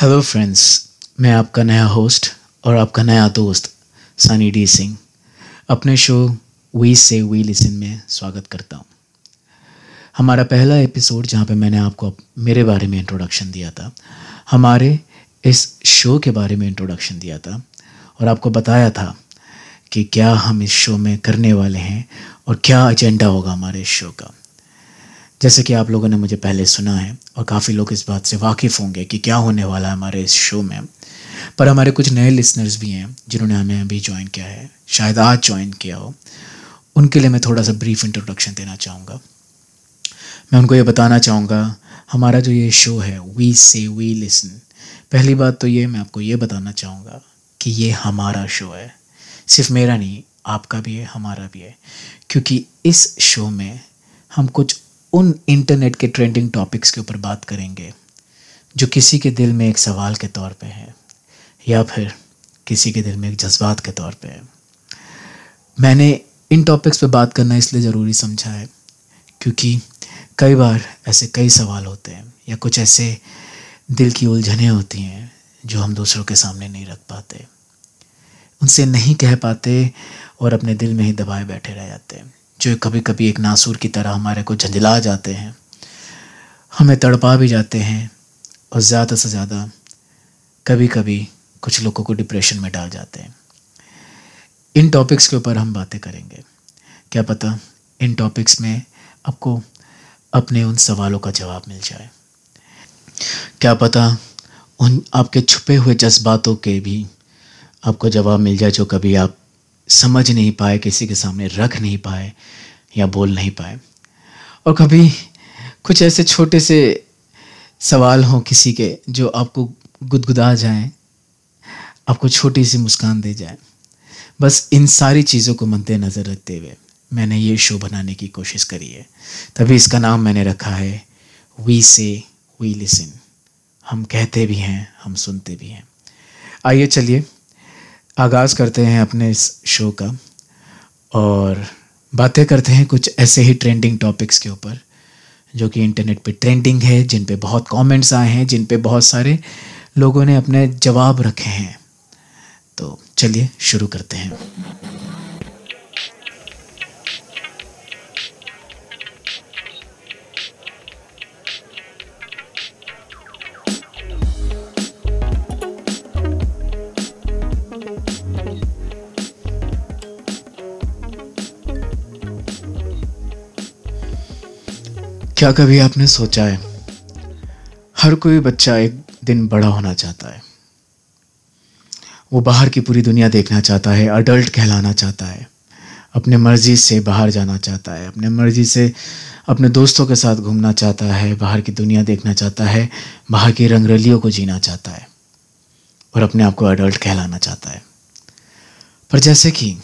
Hello friends, मैं आपका नया होस्ट और आपका नया दोस्त सनी डी सिंह अपने show we say we listen में स्वागत करता हूँ। हमारा पहला एपिसोड, जहाँ पे मैंने आपको मेरे बारे में इंट्रोडक्शन दिया था, हमारे इस शो के बारे में इंट्रोडक्शन दिया था और आपको बताया था कि क्या हम इस शो में करने वाले हैं और क्या एजेंडा होगा हमारे इस शो का। जैसे कि आप लोगों ने मुझे पहले सुना है और काफ़ी लोग इस बात से वाकिफ़ होंगे कि क्या होने वाला है हमारे इस शो में। पर हमारे कुछ नए लिसनर्स भी हैं जिन्होंने हमें अभी ज्वाइन किया है, शायद आज ज्वाइन किया हो। उनके लिए मैं थोड़ा सा ब्रीफ इंट्रोडक्शन देना चाहूँगा। मैं उनको ये बताना चाहूँगा, हमारा जो ये शो है वी से वी लिसन, पहली बात तो ये मैं आपको ये बताना चाहूँगा कि ये हमारा शो है, सिर्फ मेरा नहीं, आपका भी है, हमारा भी है। क्योंकि इस शो में हम कुछ उन इंटरनेट के ट्रेंडिंग टॉपिक्स के ऊपर बात करेंगे जो किसी के दिल में एक सवाल के तौर पे है या फिर किसी के दिल में एक जज्बात के तौर पे है। मैंने इन टॉपिक्स पे बात करना इसलिए ज़रूरी समझा है क्योंकि कई बार ऐसे कई सवाल होते हैं या कुछ ऐसे दिल की उलझनें होती हैं जो हम दूसरों के सामने नहीं रख पाते, उनसे नहीं कह पाते और अपने दिल में ही दबाए बैठे रह जाते हैं, जो कभी कभी एक नासूर की तरह हमारे को झंझला जाते हैं, हमें तड़पा भी जाते हैं और ज़्यादा से ज़्यादा कभी कभी कुछ लोगों को डिप्रेशन में डाल जाते हैं। इन टॉपिक्स के ऊपर हम बातें करेंगे। क्या पता इन टॉपिक्स में आपको अपने उन सवालों का जवाब मिल जाए, क्या पता उन आपके छुपे हुए जज्बातों के भी आपको जवाब मिल जाए जो कभी आप समझ नहीं पाए, किसी के सामने रख नहीं पाए या बोल नहीं पाए। और कभी कुछ ऐसे छोटे से सवाल हों किसी के जो आपको गुदगुदा जाएं, आपको छोटी सी मुस्कान दे जाए। बस इन सारी चीज़ों को मद्देनज़र रखते हुए मैंने ये शो बनाने की कोशिश करी है, तभी इसका नाम मैंने रखा है वी से वी लिसन। हम कहते भी हैं, हम सुनते भी हैं। आइए चलिए आगाज़ करते हैं अपने इस शो का और बातें करते हैं कुछ ऐसे ही ट्रेंडिंग टॉपिक्स के ऊपर जो कि इंटरनेट पे ट्रेंडिंग है, जिन पे बहुत कमेंट्स आए हैं, जिन पे बहुत सारे लोगों ने अपने जवाब रखे हैं। तो चलिए शुरू करते हैं। क्या कभी आपने सोचा है, हर कोई बच्चा एक दिन बड़ा होना चाहता है, वो बाहर की पूरी दुनिया देखना चाहता है, अडल्ट कहलाना चाहता है, अपने मर्जी से बाहर जाना चाहता है, अपने मर्जी से अपने दोस्तों के साथ घूमना चाहता है, बाहर की दुनिया देखना चाहता है, बाहर की रंगरलियों को जीना चाहता है और अपने आप को अडल्ट कहलाना चाहता है। पर जैसे कि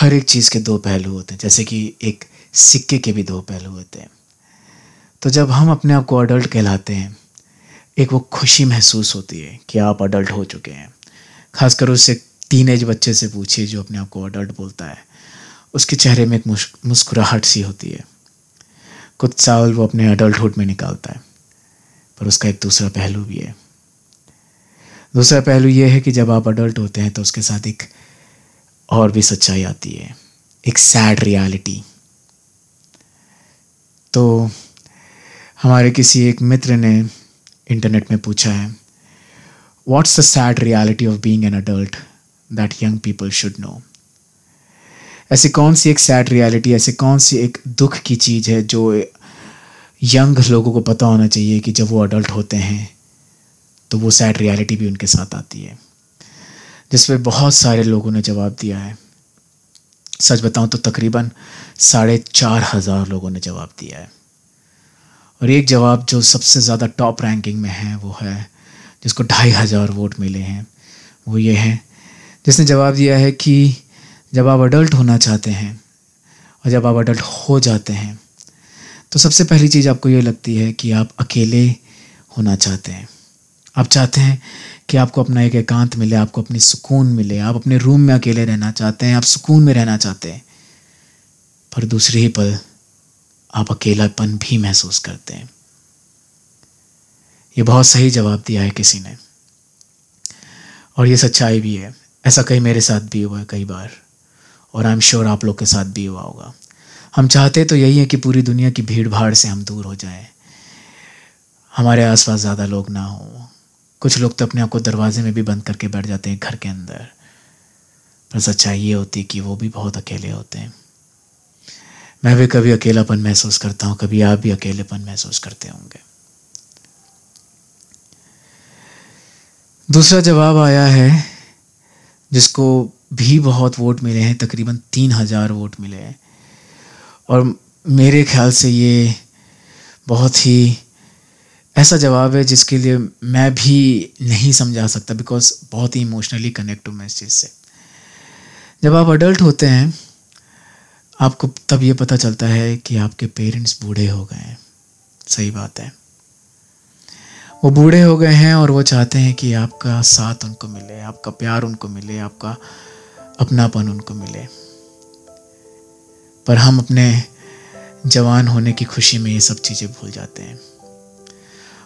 हर एक चीज़ के दो पहलू होते हैं, जैसे कि एक सिक्के के भी दो पहलू होते हैं, तो जब हम अपने आप को अडल्ट कहलाते हैं, एक वो खुशी महसूस होती है कि आप अडल्ट हो चुके हैं। खासकर उससे टीनेज बच्चे से पूछिए जो अपने आप को अडल्ट बोलता है, उसके चेहरे में एक मुस्कुराहट सी होती है। कुछ साल वो अपने अडल्टहुड में निकालता है। पर उसका एक दूसरा पहलू भी है। दूसरा पहलू ये है कि जब आप अडल्ट होते हैं तो उसके साथ एक और भी सच्चाई आती है, एक सैड रियलिटी। तो हमारे किसी एक मित्र ने इंटरनेट में पूछा है, what's the sad reality of being an adult that young people should know. ऐसी कौन सी एक सैड रियलिटी, ऐसी कौन सी एक दुख की चीज़ है जो यंग लोगों को पता होना चाहिए कि जब वो अडल्ट होते हैं तो वो सैड रियलिटी भी उनके साथ आती है, जिसपे बहुत सारे लोगों ने जवाब दिया है। सच बताऊं तो तकरीबन 4,500 लोगों ने जवाब दिया है और एक जवाब जो सबसे ज़्यादा टॉप रैंकिंग में है वो है, जिसको 2,500 वोट मिले हैं, वो ये है जिसने जवाब दिया है कि जब आप अडल्ट होना चाहते हैं और जब आप अडल्ट हो जाते हैं तो सबसे पहली चीज़ आपको ये लगती है कि आप अकेले होना चाहते हैं। आप चाहते हैं कि आपको अपना एक एकांत मिले, आपको अपनी सुकून मिले, आप अपने रूम में अकेले रहना चाहते हैं, आप सुकून में रहना चाहते हैं। पर दूसरे ही पल आप अकेलापन भी महसूस करते हैं। ये बहुत सही जवाब दिया है किसी ने, और ये सच्चाई भी है। ऐसा कई मेरे साथ भी हुआ है कई बार, और आई एम श्योर आप लोग के साथ भी हुआ होगा। हम चाहते तो यही है कि पूरी दुनिया की भीड़ भाड़ से हम दूर हो जाएं, हमारे आसपास ज़्यादा लोग ना हों। कुछ लोग तो अपने आप को दरवाजे में भी बंद करके बैठ जाते हैं घर के अंदर, पर सच्चाई ये होती है कि वो भी बहुत अकेले होते हैं। मैं भी कभी अकेलापन महसूस करता हूँ, कभी आप भी अकेलेपन महसूस करते होंगे। दूसरा जवाब आया है जिसको भी बहुत वोट मिले हैं, तकरीबन 3,000 वोट मिले हैं, और मेरे ख्याल से ये बहुत ही ऐसा जवाब है जिसके लिए मैं भी नहीं समझा सकता, बिकॉज बहुत ही इमोशनली कनेक्ट हूँ मैं इस चीज़ से। जब आप अडल्ट होते हैं आपको तब ये पता चलता है कि आपके पेरेंट्स बूढ़े हो गए हैं। सही बात है, वो बूढ़े हो गए हैं और वो चाहते हैं कि आपका साथ उनको मिले, आपका प्यार उनको मिले, आपका अपनापन उनको मिले, पर हम अपने जवान होने की खुशी में ये सब चीज़ें भूल जाते हैं।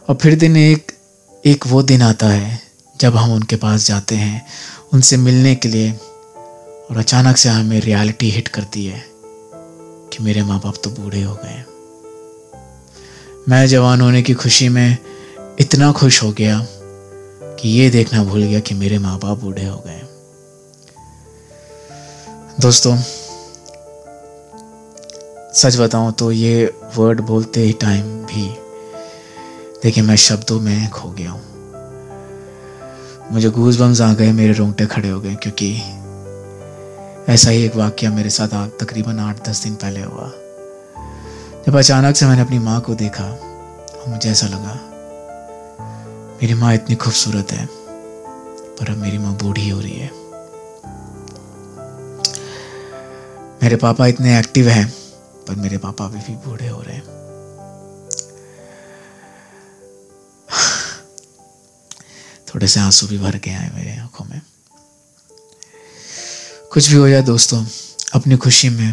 और फिर दिन एक वो दिन आता है जब हम उनके पास जाते हैं उनसे मिलने के लिए, और अचानक से हमें रियलिटी हिट करती है कि मेरे माँ बाप तो बूढ़े हो गए। मैं जवान होने की खुशी में इतना खुश हो गया कि ये देखना भूल गया कि मेरे माँ बाप बूढ़े हो गए। दोस्तों सच बताऊं तो ये वर्ड बोलते ही टाइम भी देखिए मैं शब्दों में खो गया हूँ। मुझे गूज़बम्स आ गए, मेरे रोंगटे खड़े हो गए, क्योंकि ऐसा ही एक वाकया मेरे साथ तकरीबन 8-10 दिन पहले हुआ। जब अचानक से मैंने अपनी माँ को देखा और मुझे ऐसा लगा मेरी माँ इतनी खूबसूरत है पर अब मेरी माँ बूढ़ी हो रही है। मेरे पापा इतने एक्टिव हैं पर मेरे पापा अभी भी बूढ़े हो रहे हैं। थोड़े से आंसू भी भर के आए मेरे आंखों में। कुछ भी हो जाए दोस्तों, अपनी खुशी में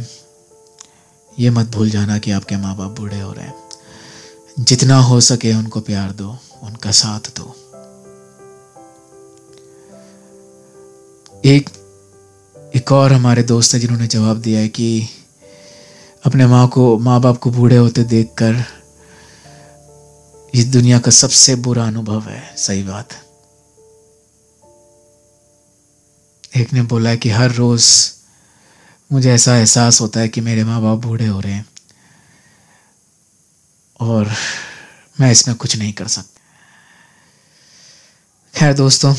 ये मत भूल जाना कि आपके माँ बाप बूढ़े हो रहे हैं। जितना हो सके उनको प्यार दो, उनका साथ दो। एक और हमारे दोस्त है जिन्होंने जवाब दिया है कि अपने माँ बाप को बूढ़े होते देखकर इस दुनिया का सबसे बुरा अनुभव है। सही बात। एक ने बोला है कि हर रोज मुझे ऐसा एहसास होता है कि मेरे माँ बाप बूढ़े हो रहे हैं और मैं इसमें कुछ नहीं कर सकता। खैर दोस्तों,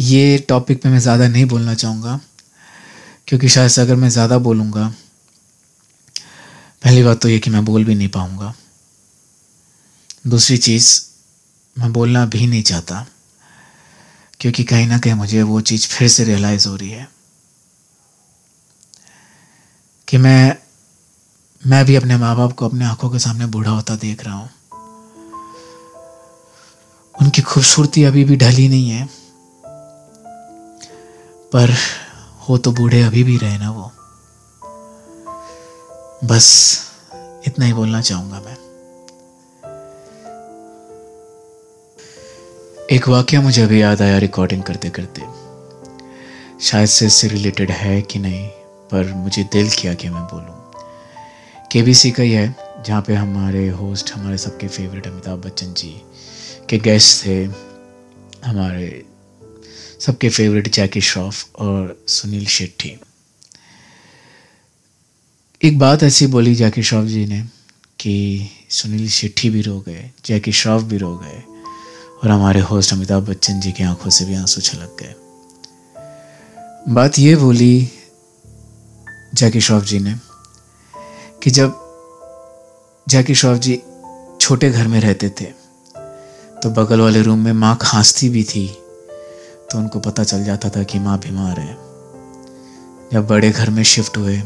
ये टॉपिक पे मैं ज़्यादा नहीं बोलना चाहूँगा, क्योंकि शायद से अगर मैं ज़्यादा बोलूँगा, पहली बात तो ये कि मैं बोल भी नहीं पाऊँगा, दूसरी चीज़ मैं बोलना भी नहीं चाहता, क्योंकि कहीं ना कहीं मुझे वो चीज़ फिर से रियलाइज़ हो रही है कि मैं भी अपने माँ बाप को अपने आँखों के सामने बूढ़ा होता देख रहा हूँ। उनकी खूबसूरती अभी भी ढली नहीं है, पर हो तो बूढ़े अभी भी रहे ना वो। बस इतना ही बोलना चाहूँगा मैं। एक वाकया मुझे अभी याद आया रिकॉर्डिंग करते करते, शायद से इससे रिलेटेड है कि नहीं, पर मुझे दिल किया कि मैं बोलूँ। केबीसी का ही है, जहाँ पे हमारे होस्ट हमारे सबके फेवरेट अमिताभ बच्चन जी के गेस्ट थे, हमारे सबके फेवरेट जैकी श्रॉफ और सुनील शेट्टी। एक बात ऐसी बोली जैकी श्रॉफ जी ने कि सुनील शेट्टी भी रो गए, जैकी श्रॉफ भी रो गए, और हमारे होस्ट अमिताभ बच्चन जी की आंखों से भी आंसू छलक गए। बात ये बोली जैकी श्रॉफ जी ने कि जब जैकी श्रॉफ जी छोटे घर में रहते थे तो बगल वाले रूम में माँ खांसती भी थी तो उनको पता चल जाता था कि माँ बीमार है। जब बड़े घर में शिफ्ट हुए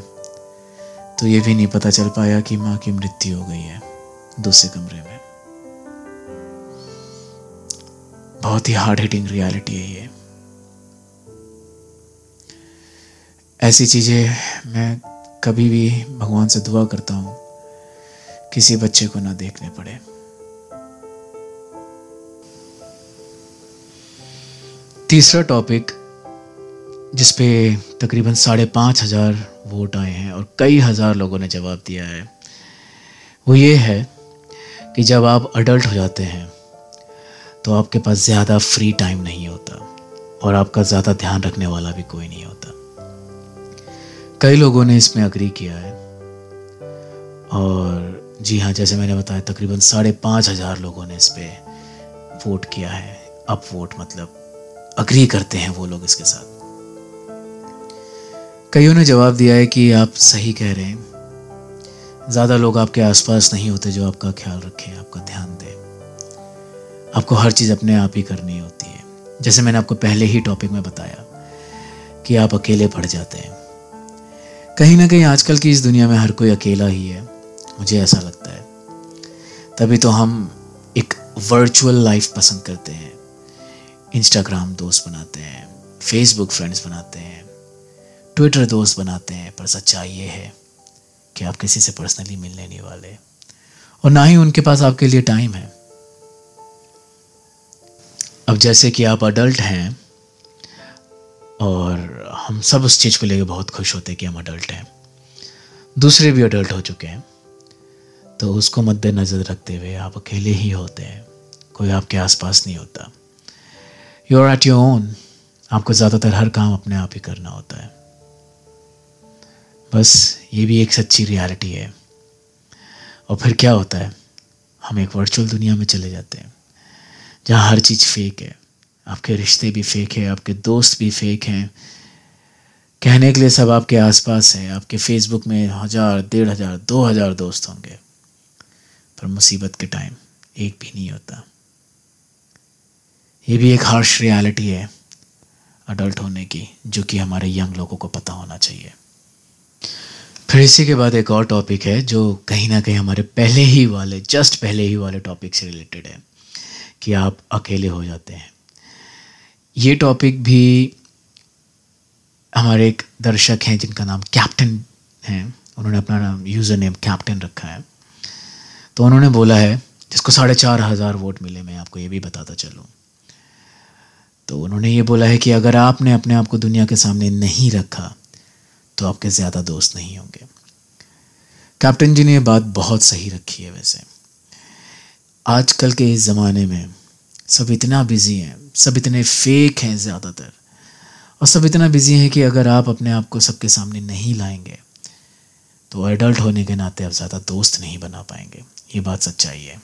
तो ये भी नहीं पता चल पाया कि माँ की मृत्यु हो गई है दूसरे कमरे में। बहुत ही हार्ड हिटिंग रियलिटी है ये। ऐसी चीज़ें मैं कभी भी भगवान से दुआ करता हूँ किसी बच्चे को ना देखने पड़े। तीसरा टॉपिक जिस पे तकरीबन 5,500 वोट आए हैं और कई हज़ार लोगों ने जवाब दिया है, वो ये है कि जब आप अडल्ट हो जाते हैं तो आपके पास ज़्यादा फ्री टाइम नहीं होता और आपका ज़्यादा ध्यान रखने वाला भी कोई नहीं होता। कई लोगों ने इसमें अग्री किया है और जी हाँ, जैसे मैंने बताया तकरीबन 5,500 लोगों ने इस पर वोट किया है। अप वोट मतलब अग्री करते हैं वो लोग इसके साथ। कईयों ने जवाब दिया है कि आप सही कह रहे हैं, ज़्यादा लोग आपके आसपास नहीं होते जो आपका ख्याल रखें, आपका ध्यान दें, आपको हर चीज़ अपने आप ही करनी होती है। जैसे मैंने आपको पहले ही टॉपिक में बताया कि आप अकेले पड़ जाते हैं। कहीं ना कहीं आजकल की इस दुनिया में हर कोई अकेला ही है, मुझे ऐसा लगता है। तभी तो हम एक वर्चुअल लाइफ पसंद करते हैं, इंस्टाग्राम दोस्त बनाते हैं, फेसबुक फ्रेंड्स बनाते हैं, ट्विटर दोस्त बनाते हैं, पर सच्चाई ये है कि आप किसी से पर्सनली मिलने नहीं वाले और ना ही उनके पास आपके लिए टाइम है। अब जैसे कि आप अडल्ट हैं और हम सब उस चीज़ को लेकर बहुत खुश होते हैं कि हम अडल्ट हैं, दूसरे भी अडल्ट हो चुके हैं, तो उसको मद्देनज़र रखते हुए आप अकेले ही होते हैं, कोई आपके आसपास नहीं होता। You are at your own. आपको ज़्यादातर हर काम अपने आप ही करना होता है। बस ये भी एक सच्ची रियलिटी है। और फिर क्या होता है, हम एक वर्चुअल दुनिया में चले जाते हैं जहाँ हर चीज़ फेक है, आपके रिश्ते भी फेक है, आपके दोस्त भी फेक हैं, कहने के लिए सब आपके आसपास है। आपके फेसबुक में 1,000, 1,500, 2,000 दोस्त होंगे, पर मुसीबत के टाइम एक भी नहीं होता। ये भी एक हार्श रियलिटी है अडल्ट होने की, जो कि हमारे यंग लोगों को पता होना चाहिए। फिर इसी के बाद एक और टॉपिक है जो कहीं ना कहीं हमारे पहले ही वाले टॉपिक से रिलेटेड है कि आप अकेले हो जाते हैं। ये टॉपिक भी हमारे एक दर्शक हैं जिनका नाम कैप्टन है, उन्होंने अपना नाम यूज़र नेम कैप्टन रखा है। तो उन्होंने बोला है, जिसको 4,500 वोट मिले, मैं आपको ये भी बताता चलूँ, तो उन्होंने ये बोला है कि अगर आपने अपने आप को दुनिया के सामने नहीं रखा तो आपके ज़्यादा दोस्त नहीं होंगे। कैप्टन जी ने ये बात बहुत सही रखी है। वैसे आजकल के इस ज़माने में सब इतना बिजी हैं, सब इतने फेक हैं ज़्यादातर, और सब इतना बिजी हैं कि अगर आप अपने आप को सबके सामने नहीं लाएंगे तो एडल्ट होने के नाते आप ज़्यादा दोस्त नहीं बना पाएंगे। ये बात सच्चाई है।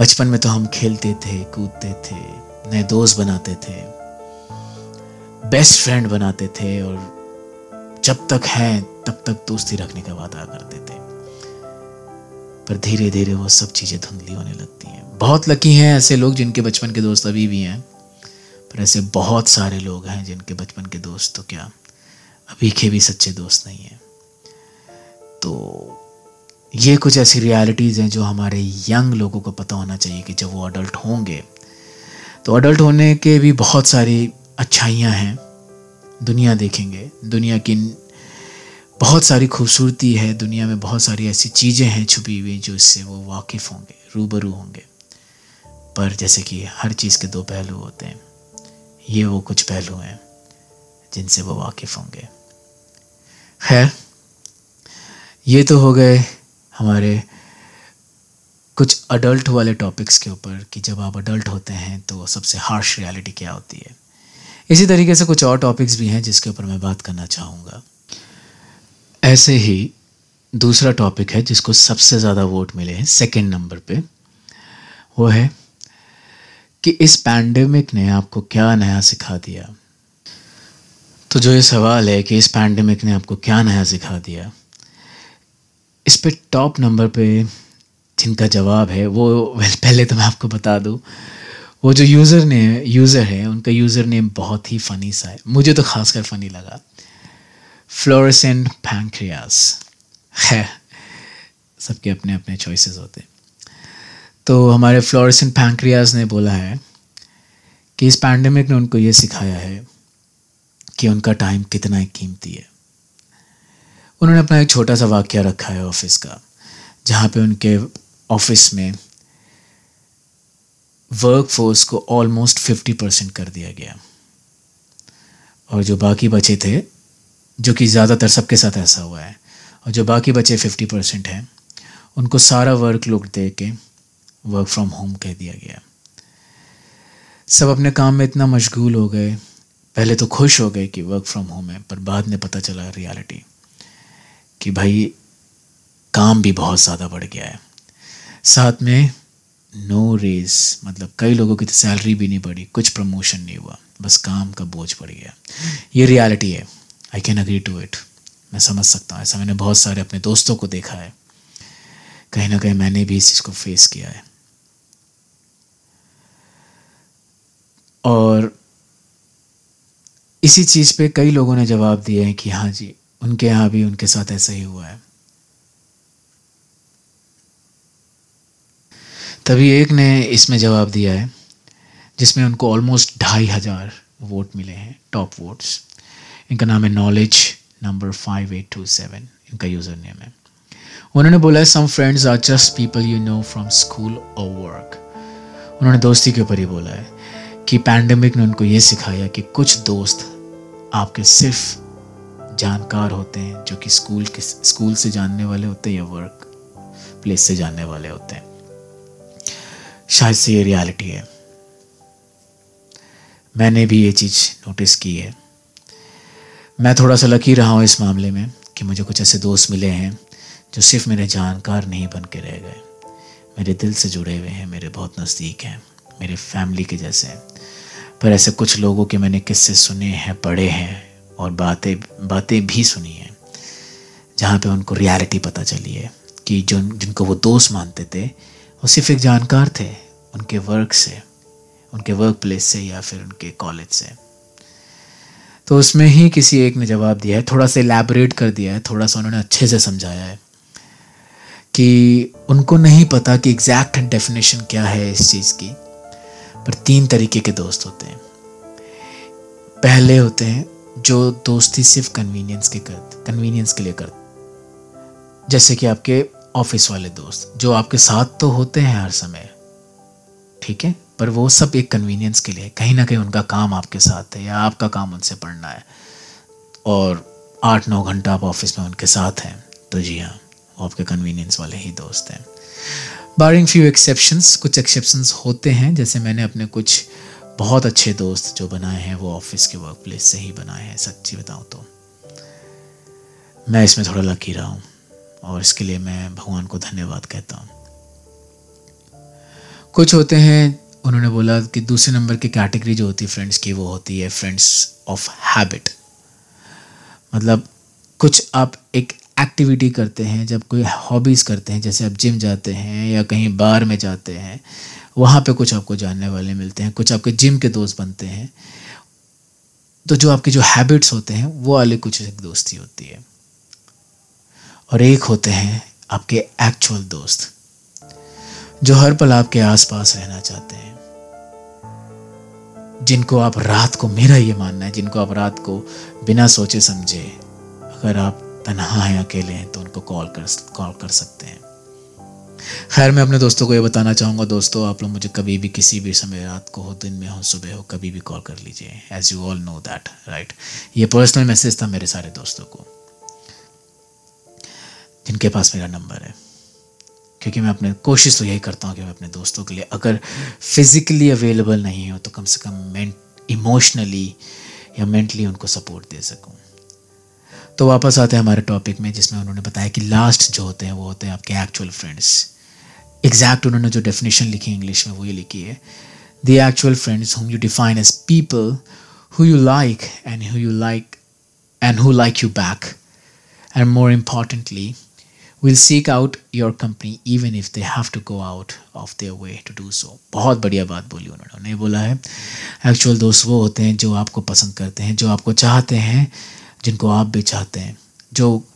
बचपन में तो हम खेलते थे, कूदते थे, नए दोस्त बनाते थे, बेस्ट फ्रेंड बनाते थे और जब तक हैं तब तक दोस्ती रखने का वादा करते थे, पर धीरे धीरे वो सब चीज़ें धुंधली होने लगती हैं। बहुत लकी हैं ऐसे लोग जिनके बचपन के दोस्त अभी भी हैं, पर ऐसे बहुत सारे लोग हैं जिनके बचपन के दोस्त तो क्या अभी के भी सच्चे दोस्त नहीं हैं। तो ये कुछ ऐसी रियलिटीज़ हैं जो हमारे यंग लोगों को पता होना चाहिए कि जब वो अडल्ट होंगे तो अडल्ट होने के भी बहुत सारी अच्छाइयाँ हैं। दुनिया देखेंगे, दुनिया की बहुत सारी खूबसूरती है, दुनिया में बहुत सारी ऐसी चीज़ें हैं छुपी हुई जो इससे वो वाकिफ़ होंगे, रूबरू होंगे। पर जैसे कि हर चीज़ के दो पहलू होते हैं, ये वो कुछ पहलू हैं जिनसे वो वाकिफ़ होंगे। खैर, ये तो हो गए हमारे कुछ अडल्ट वाले टॉपिक्स के ऊपर कि जब आप अडल्ट होते हैं तो सबसे हार्श रियलिटी क्या होती है। इसी तरीके से कुछ और टॉपिक्स भी हैं जिसके ऊपर मैं बात करना चाहूँगा। ऐसे ही दूसरा टॉपिक है जिसको सबसे ज़्यादा वोट मिले हैं सेकंड नंबर पे, वो है कि इस पैंडेमिक ने आपको क्या नया सिखा दिया। तो जो ये सवाल है कि इस पैंडेमिक ने आपको क्या नया सिखा दिया, इस पर टॉप नंबर पर जिनका जवाब है वो पहले तो मैं आपको बता दूं, वो जो यूज़र है उनका यूज़र नेम बहुत ही फ़नी सा है, मुझे तो खासकर फ़नी लगा, फ्लोरेसेंट पैंक्रियास। खैर, सबके अपने अपने चॉइसेस होते। तो हमारे फ्लोरेसेंट पैंक्रियास ने बोला है कि इस पैंडेमिक ने उनको ये सिखाया है कि उनका टाइम कितना कीमती है। उन्होंने अपना एक छोटा सा वाक्य रखा है ऑफिस का, जहाँ पे उनके ऑफिस में वर्कफोर्स को ऑलमोस्ट 50% कर दिया गया और जो बाकी बचे थे, जो कि ज़्यादातर सबके साथ ऐसा हुआ है, और जो बाकी बचे 50% हैं उनको सारा वर्कलोड दे के वर्क फ्रॉम होम कह दिया गया। सब अपने काम में इतना मशगूल हो गए, पहले तो खुश हो गए कि वर्क फ्रॉम होम है, पर बाद में पता चला रियलिटी कि भाई काम भी बहुत ज़्यादा बढ़ गया है। साथ में नो रेज, मतलब कई लोगों की तो सैलरी भी नहीं बढ़ी, कुछ प्रमोशन नहीं हुआ, बस काम का बोझ बढ़ गया। ये रियलिटी है, I can agree to it, मैं समझ सकता हूँ। ऐसा मैंने बहुत सारे अपने दोस्तों को देखा है, कहीं ना कहीं मैंने भी इस चीज़ को फेस किया है। और इसी चीज़ पे कई लोगों ने जवाब दिए हैं कि हाँ जी, उनके यहाँ भी उनके साथ ऐसा ही हुआ है। तभी एक ने इसमें जवाब दिया है जिसमें उनको ऑलमोस्ट 2500 वोट मिले हैं, टॉप वोट्स। इनका नाम है नॉलेज नंबर 5827, इनका यूज़र नेम है। उन्होंने बोला है, some friends are just people you know from school और वर्क। उन्होंने दोस्ती के ऊपर ही बोला है कि पैंडमिक ने उनको ये सिखाया कि कुछ दोस्त आपके सिर्फ जानकार होते हैं, जो कि स्कूल से जानने वाले होते हैं या वर्क प्लेस से जानने वाले होते हैं। शायद से ये रियलिटी है, मैंने भी ये चीज़ नोटिस की है। मैं थोड़ा सा लकी रहा हूँ इस मामले में कि मुझे कुछ ऐसे दोस्त मिले हैं जो सिर्फ मेरे जानकार नहीं बन के रह गए, मेरे दिल से जुड़े हुए हैं, मेरे बहुत नज़दीक हैं, मेरे फैमिली के जैसे हैं। पर ऐसे कुछ लोगों के मैंने किस्से सुने हैं, पढ़े हैं और बातें भी सुनी हैं, जहाँ पे उनको रियलिटी पता चली है कि जिनको वो दोस्त मानते थे वो सिर्फ एक जानकार थे, उनके वर्क से, उनके वर्क प्लेस से या फिर उनके कॉलेज से। तो उसमें ही किसी एक ने जवाब दिया है, थोड़ा सा इलैबोरेट कर दिया है, थोड़ा सा उन्होंने अच्छे से समझाया है कि उनको नहीं पता कि एग्जैक्ट डेफिनेशन क्या है इस चीज़ की, पर 3 तरीके के दोस्त होते हैं। पहले होते हैं जो दोस्ती सिर्फ कन्वीनियंस के लिए करते, जैसे कि आपके ऑफिस वाले दोस्त, जो आपके साथ तो होते हैं हर समय, ठीक है, पर वो सब एक कन्वीनियंस के लिए, कहीं ना कहीं उनका काम आपके साथ है या आपका काम उनसे पढ़ना है और 8-9 घंटा आप ऑफिस में उनके साथ हैं, तो जी हाँ, वो आपके कन्वीनियंस वाले ही दोस्त हैं। बारिंग फ्यू एक्सेप्शंस, कुछ एक्सेप्शंस होते हैं, जैसे मैंने अपने कुछ बहुत अच्छे दोस्त जो बनाए हैं वो ऑफिस के वर्क प्लेस से ही बनाए हैं। सच्ची बताऊँ तो मैं इसमें थोड़ा लकी रहा हूँ और इसके लिए मैं भगवान को धन्यवाद कहता हूँ। कुछ होते हैं, उन्होंने बोला कि दूसरे नंबर की कैटेगरी जो होती है फ्रेंड्स की, वो होती है फ्रेंड्स ऑफ हैबिट, मतलब कुछ आप एक एक्टिविटी करते हैं, जब कोई हॉबीज़ करते हैं, जैसे आप जिम जाते हैं या कहीं बार में जाते हैं, वहाँ पे कुछ आपको जानने वाले मिलते हैं, कुछ आपके जिम के दोस्त बनते हैं। तो जो आपके जो हैबिट्स होते हैं वो वाले कुछ एक दोस्ती होती है, और एक होते हैं आपके एक्चुअल दोस्त जो हर पल आपके आसपास रहना चाहते हैं, जिनको आप रात को, मेरा ये मानना है, जिनको आप रात को बिना सोचे समझे, अगर आप तन्हा हैं, अकेले हैं, तो उनको कॉल कर सकते हैं। खैर, मैं अपने दोस्तों को ये बताना चाहूँगा, दोस्तों आप लोग मुझे कभी भी किसी भी समय, रात को हो, दिन में हो, सुबह हो, कभी भी कॉल कर लीजिए। As you all know that, right. ये पर्सनल मैसेज था मेरे सारे दोस्तों को जिनके पास मेरा नंबर है, क्योंकि मैं अपने कोशिश तो यही करता हूँ कि मैं अपने दोस्तों के लिए, अगर फिज़िकली अवेलेबल नहीं हो तो कम से कम इमोशनली या मेंटली उनको सपोर्ट दे सकूँ। तो वापस आते हैं हमारे टॉपिक में, जिसमें उन्होंने बताया कि लास्ट जो होते हैं वो होते हैं आपके एक्चुअल फ्रेंड्स। एग्जैक्ट उन्होंने जो डेफिनेशन लिखी इंग्लिश में वो ये लिखी है, the actual friends whom you define as people who you like and who like you back, and more importantly will seek out your company even if they have to go out of their way to do so। बहुत बढ़िया बात बोली उन्होंने, बोला है actual दोस्त वो होते हैं जो आपको पसंद करते हैं, जो आपको चाहते हैं, जिनको आप भी चाहते हैं, जो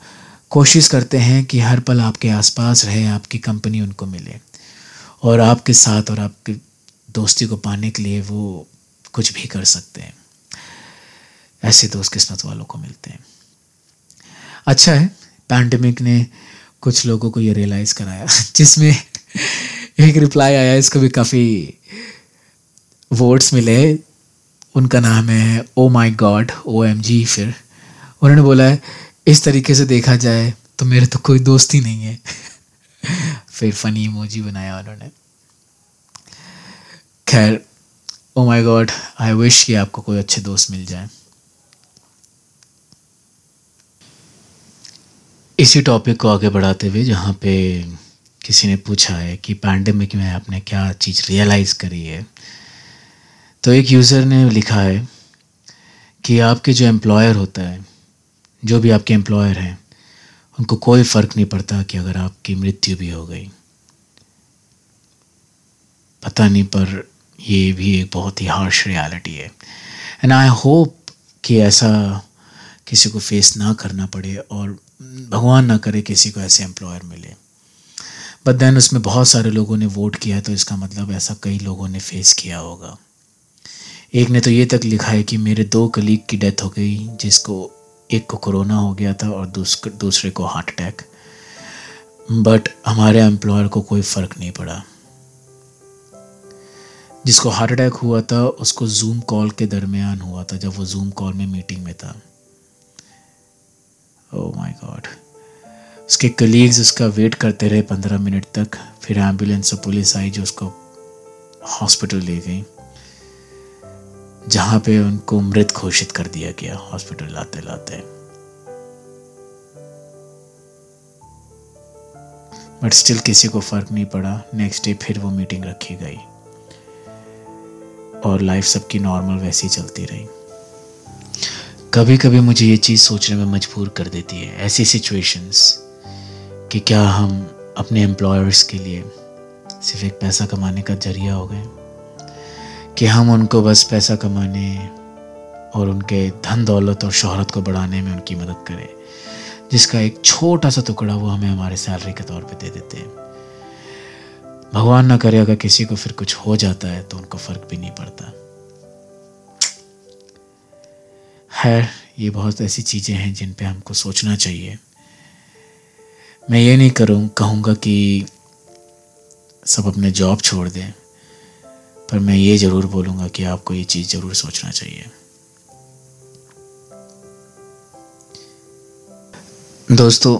कोशिश करते हैं कि हर पल आपके आसपास रहे, आपकी कंपनी उनको मिले, और आपके साथ और आपकी दोस्ती को पाने के लिए वो कुछ भी कर सकते हैं। ऐसे दोस्त किस्मत वालों को मिलते हैं। अच्छा है, पैंडमिक ने कुछ लोगों को ये रियलाइज़ कराया, जिसमें एक रिप्लाई आया, इसको भी काफ़ी वोट्स मिले, उनका नाम है ओ माई गॉड, OMG। फिर उन्होंने बोला है इस तरीके से देखा जाए तो मेरे तो कोई दोस्त ही नहीं है। फिर फनी इमोजी बनाया उन्होंने। खैर, ओ माई गॉड, आई विश कि आपको कोई अच्छे दोस्त मिल जाए। इसी टॉपिक को आगे बढ़ाते हुए, जहाँ पे किसी ने पूछा है कि पैंडेमिक में आपने क्या चीज़ रियलाइज़ करी है, तो एक यूज़र ने लिखा है कि आपके जो एम्प्लॉयर होता है, जो भी आपके एम्प्लॉयर हैं, उनको कोई फ़र्क नहीं पड़ता कि अगर आपकी मृत्यु भी हो गई। पता नहीं, पर ये भी एक बहुत ही हार्श रियलिटी है। एंड आई होप कि ऐसा किसी को फेस ना करना पड़े और भगवान ना करे किसी को ऐसे एम्प्लॉयर मिले। बट देन उसमें बहुत सारे लोगों ने वोट किया, तो इसका मतलब ऐसा कई लोगों ने फेस किया होगा। एक ने तो ये तक लिखा है कि मेरे 2 कलीग की डेथ हो गई, जिसको एक को कोरोना हो गया था और दूसरे को हार्ट अटैक, बट हमारे एम्प्लॉयर को कोई फ़र्क नहीं पड़ा। जिसको हार्ट अटैक हुआ था उसको जूम कॉल के दरमियान हुआ था, जब वो जूम कॉल में मीटिंग में था। Oh my God. उसके कलीग्स उसका वेट करते रहे 15 मिनट तक, फिर एम्बुलेंस और पुलिस आई जो उसको हॉस्पिटल ले गई, जहाँ पे उनको मृत घोषित कर दिया गया हॉस्पिटल लाते लाते। बट स्टिल किसी को फ़र्क नहीं पड़ा। नेक्स्ट डे फिर वो मीटिंग रखी गई और लाइफ सबकी नॉर्मल वैसी चलती रही। कभी कभी मुझे ये चीज़ सोचने में मजबूर कर देती है ऐसी सिचुएशंस कि क्या हम अपने एम्प्लॉयर्स के लिए सिर्फ एक पैसा कमाने का जरिया हो गए, कि हम उनको बस पैसा कमाने और उनके धन दौलत और शोहरत को बढ़ाने में उनकी मदद करें, जिसका एक छोटा सा टुकड़ा वो हमें हमारे सैलरी के तौर पे दे देते हैं। भगवान ना करे अगर किसी को फिर कुछ हो जाता है तो उनको फ़र्क भी नहीं पड़ता। खैर, ये बहुत ऐसी चीज़ें हैं जिन पे हमको सोचना चाहिए। मैं ये नहीं कहूँगा कि सब अपने जॉब छोड़ दें, पर मैं ये ज़रूर बोलूँगा कि आपको ये चीज़ ज़रूर सोचना चाहिए। दोस्तों,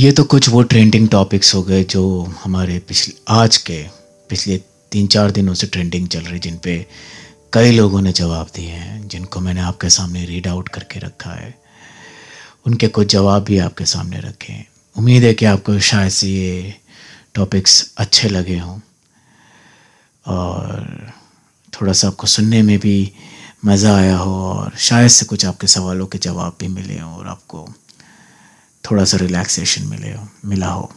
ये तो कुछ वो ट्रेंडिंग टॉपिक्स हो गए जो हमारे पिछले 3-4 दिनों से ट्रेंडिंग चल रही, जिन पे कई लोगों ने जवाब दिए हैं, जिनको मैंने आपके सामने रीड आउट करके रखा है। उनके कुछ जवाब भी आपके सामने रखे हैं। उम्मीद है कि आपको शायद से ये टॉपिक्स अच्छे लगे हों और थोड़ा सा आपको सुनने में भी मज़ा आया हो, और शायद से कुछ आपके सवालों के जवाब भी मिले हों और आपको थोड़ा सा रिलैक्सेशन मिला हो।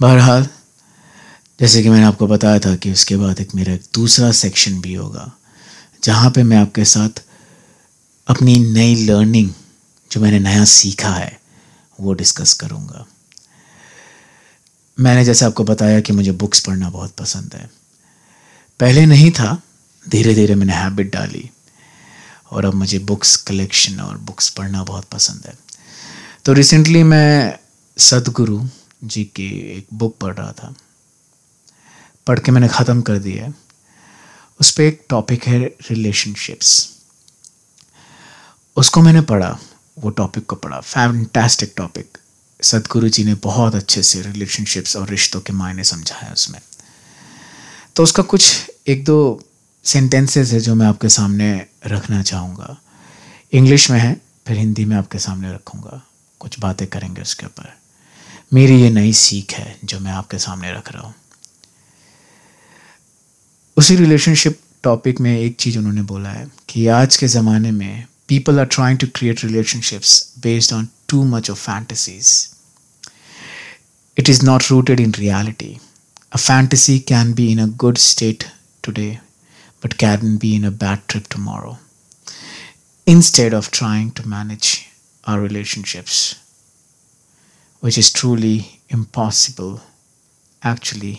बहरहाल, जैसे कि मैंने आपको बताया था कि उसके बाद मेरा एक दूसरा सेक्शन भी होगा, जहाँ पे मैं आपके साथ अपनी नई लर्निंग, जो मैंने नया सीखा है, वो डिस्कस करूँगा। मैंने जैसे आपको बताया कि मुझे बुक्स पढ़ना बहुत पसंद है। पहले नहीं था, धीरे धीरे मैंने हैबिट डाली और अब मुझे बुक्स कलेक्शन और बुक्स पढ़ना बहुत पसंद है। तो रिसेंटली मैं सदगुरु जी की एक बुक पढ़ रहा था, पढ़ के मैंने ख़त्म कर दी है। उस पर एक टॉपिक है रिलेशनशिप्स, उसको मैंने पढ़ा, वो टॉपिक को पढ़ा। Fantastic topic. सदगुरु जी ने बहुत अच्छे से रिलेशनशिप्स और रिश्तों के मायने समझाया उसमें। तो उसका कुछ 1-2 सेंटेंसेस है जो मैं आपके सामने रखना चाहूँगा। इंग्लिश में है, फिर हिंदी में आपके सामने रखूँगा, कुछ बातें करेंगे उसके ऊपर। मेरी ये नई सीख है जो मैं आपके सामने रख रहा हूँ। उसी रिलेशनशिप टॉपिक में एक चीज़ उन्होंने बोला है कि आज के ज़माने में people are trying to create relationships based on too much of fantasies. It is not rooted in reality. A fantasy can be in a good state today but can be in a bad trip tomorrow. Instead of trying to manage our relationships, which is truly impossible actually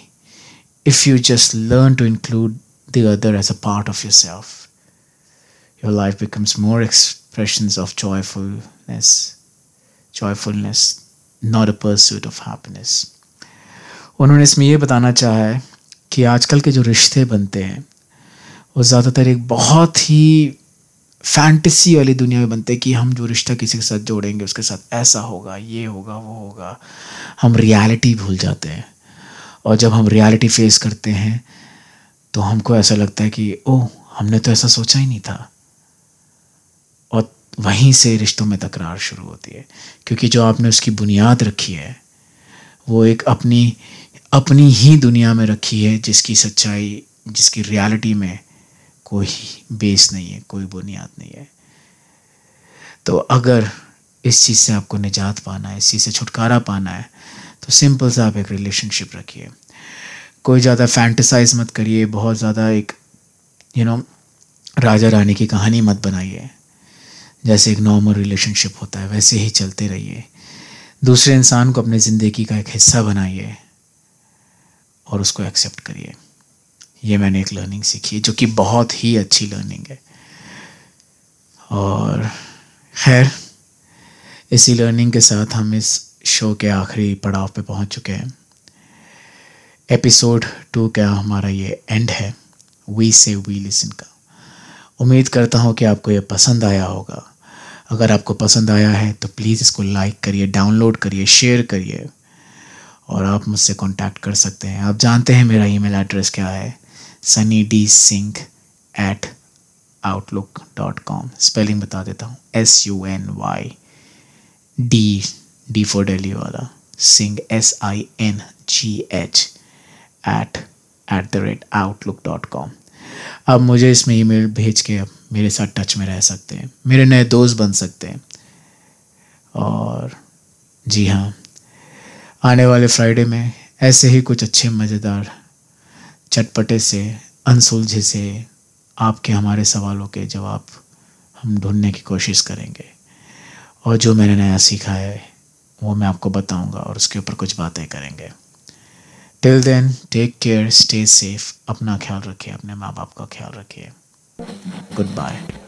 if you just learn to include the other as a part of yourself. Your life becomes more expressions of joyfulness, not a pursuit of happiness. उन्होंने इसमें ये बताना चाहा है कि आजकल के जो रिश्ते बनते हैं वो ज़्यादातर एक बहुत ही फैंटेसी वाली दुनिया में बनते हैं कि हम जो रिश्ता किसी के साथ जोड़ेंगे उसके साथ ऐसा होगा, ये होगा, वो होगा। हम रियलिटी भूल जाते हैं, और जब हम रियलिटी फेस करते हैं तो हमको ऐसा लगता है कि ओह, हमने तो ऐसा सोचा ही नहीं था। और वहीं से रिश्तों में तकरार शुरू होती है, क्योंकि जो आपने उसकी बुनियाद रखी है वो एक अपनी ही दुनिया में रखी है, जिसकी सच्चाई, जिसकी रियलिटी में कोई बेस नहीं है, कोई बुनियाद नहीं है। तो अगर इस चीज़ से आपको निजात पाना है, इस चीज़ से छुटकारा पाना है, तो सिंपल सा आप एक रिलेशनशिप रखिए। कोई ज़्यादा फैंटिसाइज मत करिए, बहुत ज़्यादा एक राजा रानी की कहानी मत बनाइए। जैसे एक नॉर्मल रिलेशनशिप होता है वैसे ही चलते रहिए। दूसरे इंसान को अपनी ज़िंदगी का एक हिस्सा बनाइए और उसको एक्सेप्ट करिए। ये मैंने एक लर्निंग सीखी है, जो कि बहुत ही अच्छी लर्निंग है। और खैर, इसी लर्निंग के साथ हम इस शो के आखिरी पड़ाव पे पहुंच चुके हैं। एपिसोड 2 का हमारा ये एंड है, वी से वी लिसन का। उम्मीद करता हूँ कि आपको ये पसंद आया होगा। अगर आपको पसंद आया है तो प्लीज़ इसको लाइक करिए, डाउनलोड करिए, शेयर करिए। और आप मुझसे कांटेक्ट कर सकते हैं। आप जानते हैं मेरा ईमेल एड्रेस क्या है, sunnydesingh@outlook.com। स्पेलिंग बता देता हूँ, SUNY D, D for Delhi वाला, सिंह SINGH @outlook.com। आप मुझे इसमें ईमेल भेज के मेरे साथ टच में रह सकते हैं, मेरे नए दोस्त बन सकते हैं। और जी हाँ, आने वाले फ्राइडे में ऐसे ही कुछ अच्छे मज़ेदार, चटपटे से, अनसुलझे से आपके हमारे सवालों के जवाब हम ढूंढने की कोशिश करेंगे। और जो मैंने नया सीखा है वो मैं आपको बताऊंगा और उसके ऊपर कुछ बातें करेंगे। Till then, take care, stay safe, अपना ख्याल रखिए, अपने माँ बाप का ख्याल रखिए। Good bye.